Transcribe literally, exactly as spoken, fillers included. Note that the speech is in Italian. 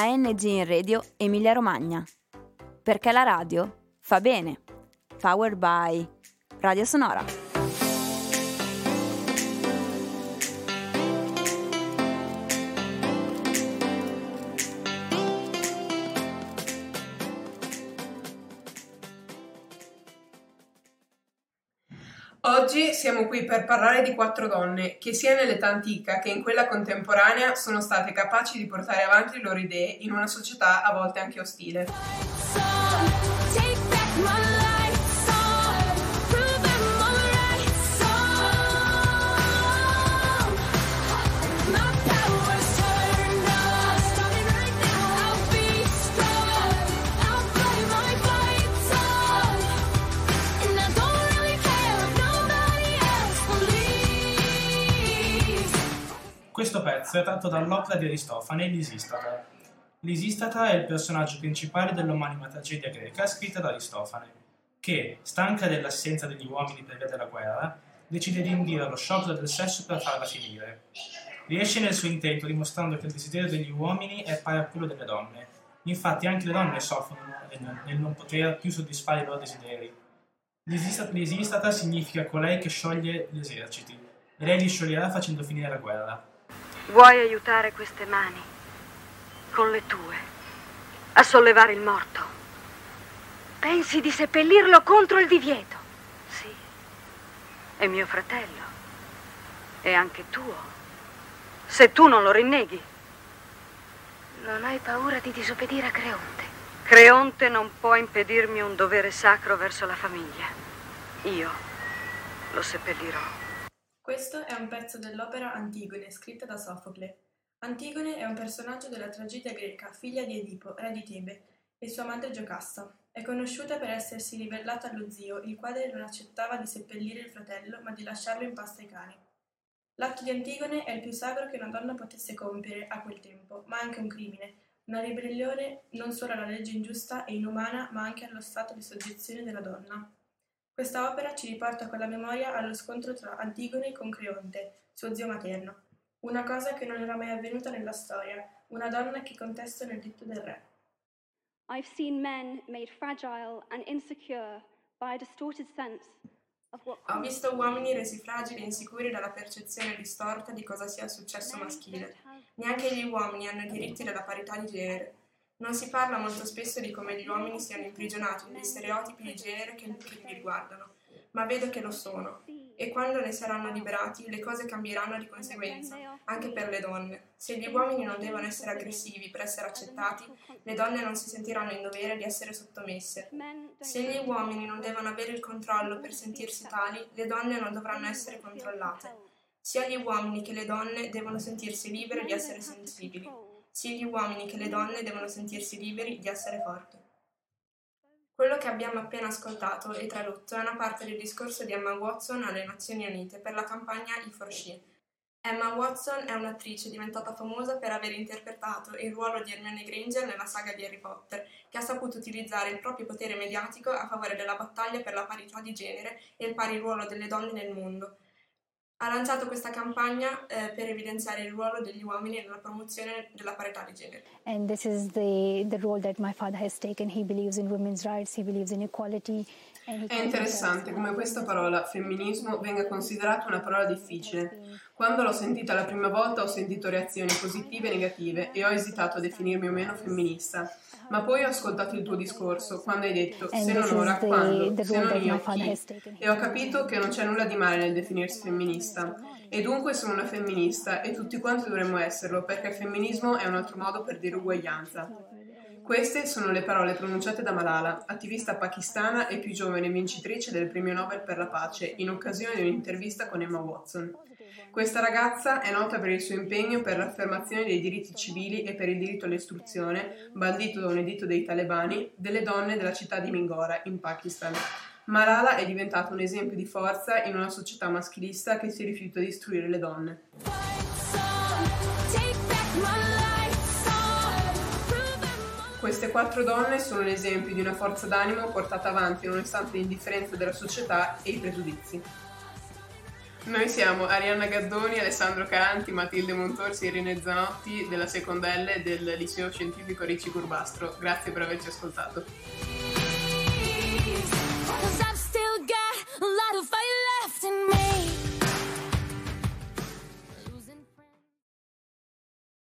A N G in Radio Emilia Romagna. Perché la radio fa bene. Powered by Radio Sonora. Oggi siamo qui per parlare di quattro donne che sia nell'età antica che in quella contemporanea sono state capaci di portare avanti le loro idee in una società a volte anche ostile. Questo pezzo è tratto dall'opera di Aristofane, Lisistrata. Lisistrata è il personaggio principale dell'omonima tragedia greca scritta da Aristofane, che, stanca dell'assenza degli uomini per via della guerra, decide di indire lo sciopero del sesso per farla finire. Riesce nel suo intento dimostrando che il desiderio degli uomini è pari a quello delle donne. Infatti anche le donne soffrono nel non poter più soddisfare i loro desideri. Lisistrata significa colei che scioglie gli eserciti, e lei li scioglierà facendo finire la guerra. Vuoi aiutare queste mani, con le tue, a sollevare il morto? Pensi di seppellirlo contro il divieto? Sì, è mio fratello, è anche tuo, se tu non lo rinneghi. Non hai paura di disobbedire a Creonte? Creonte non può impedirmi un dovere sacro verso la famiglia. Io lo seppellirò. Questo è un pezzo dell'opera Antigone, scritta da Sofocle. Antigone è un personaggio della tragedia greca, figlia di Edipo, re di Tebe, e sua madre Giocasta. È conosciuta per essersi ribellata allo zio, il quale non accettava di seppellire il fratello, ma di lasciarlo in pasto ai cani. L'atto di Antigone è il più sacro che una donna potesse compiere a quel tempo, ma anche un crimine, una ribellione non solo alla legge ingiusta e inumana, ma anche allo stato di soggezione della donna. Questa opera ci riporta con la memoria allo scontro tra Antigone con Creonte, suo zio materno, una cosa che non era mai avvenuta nella storia, una donna che contesta nel detto del re. I've seen men made fragile and insecure by a distorted sense of what... Ho visto uomini resi fragili e insicuri dalla percezione distorta di cosa sia il successo maschile. Neanche gli uomini hanno diritti della parità di genere. Non si parla molto spesso di come gli uomini siano imprigionati negli stereotipi di genere che li riguardano, ma vedo che lo sono, e quando ne saranno liberati le cose cambieranno di conseguenza, anche per le donne. Se gli uomini non devono essere aggressivi per essere accettati, le donne non si sentiranno in dovere di essere sottomesse. Se gli uomini non devono avere il controllo per sentirsi tali, le donne non dovranno essere controllate. Sia gli uomini che le donne devono sentirsi libere di essere sensibili. Sia gli uomini che le donne devono sentirsi liberi di essere forti. Quello che abbiamo appena ascoltato e tradotto è una parte del discorso di Emma Watson alle Nazioni Unite per la campagna I For She. Emma Watson è un'attrice diventata famosa per aver interpretato il ruolo di Hermione Granger nella saga di Harry Potter, che ha saputo utilizzare il proprio potere mediatico a favore della battaglia per la parità di genere e il pari ruolo delle donne nel mondo. Ha lanciato questa campagna eh, per evidenziare il ruolo degli uomini nella promozione della parità di genere. And this is the the role that my father has taken. He believes in women's rights, he believes in equality. È interessante come questa parola, femminismo, venga considerata una parola difficile. Quando l'ho sentita la prima volta ho sentito reazioni positive e negative e ho esitato a definirmi o meno femminista. Ma poi ho ascoltato il tuo discorso, quando hai detto se non ora, quando, se non io, chi? E ho capito che non c'è nulla di male nel definirsi femminista. E dunque sono una femminista e tutti quanti dovremmo esserlo, perché il femminismo è un altro modo per dire uguaglianza. Queste sono le parole pronunciate da Malala, attivista pakistana e più giovane vincitrice del premio Nobel per la pace, in occasione di un'intervista con Emma Watson. Questa ragazza è nota per il suo impegno per l'affermazione dei diritti civili e per il diritto all'istruzione, bandito da un editto dei talebani, delle donne della città di Mingora, in Pakistan. Malala è diventata un esempio di forza in una società maschilista che si rifiuta di istruire le donne. Queste quattro donne sono l'esempio di una forza d'animo portata avanti nonostante l'indifferenza della società e i pregiudizi. Noi siamo Arianna Gaddoni, Alessandro Caranti, Matilde Montorsi, Irene Zanotti della Secondelle del Liceo Scientifico Ricci Curbastro. Grazie per averci ascoltato.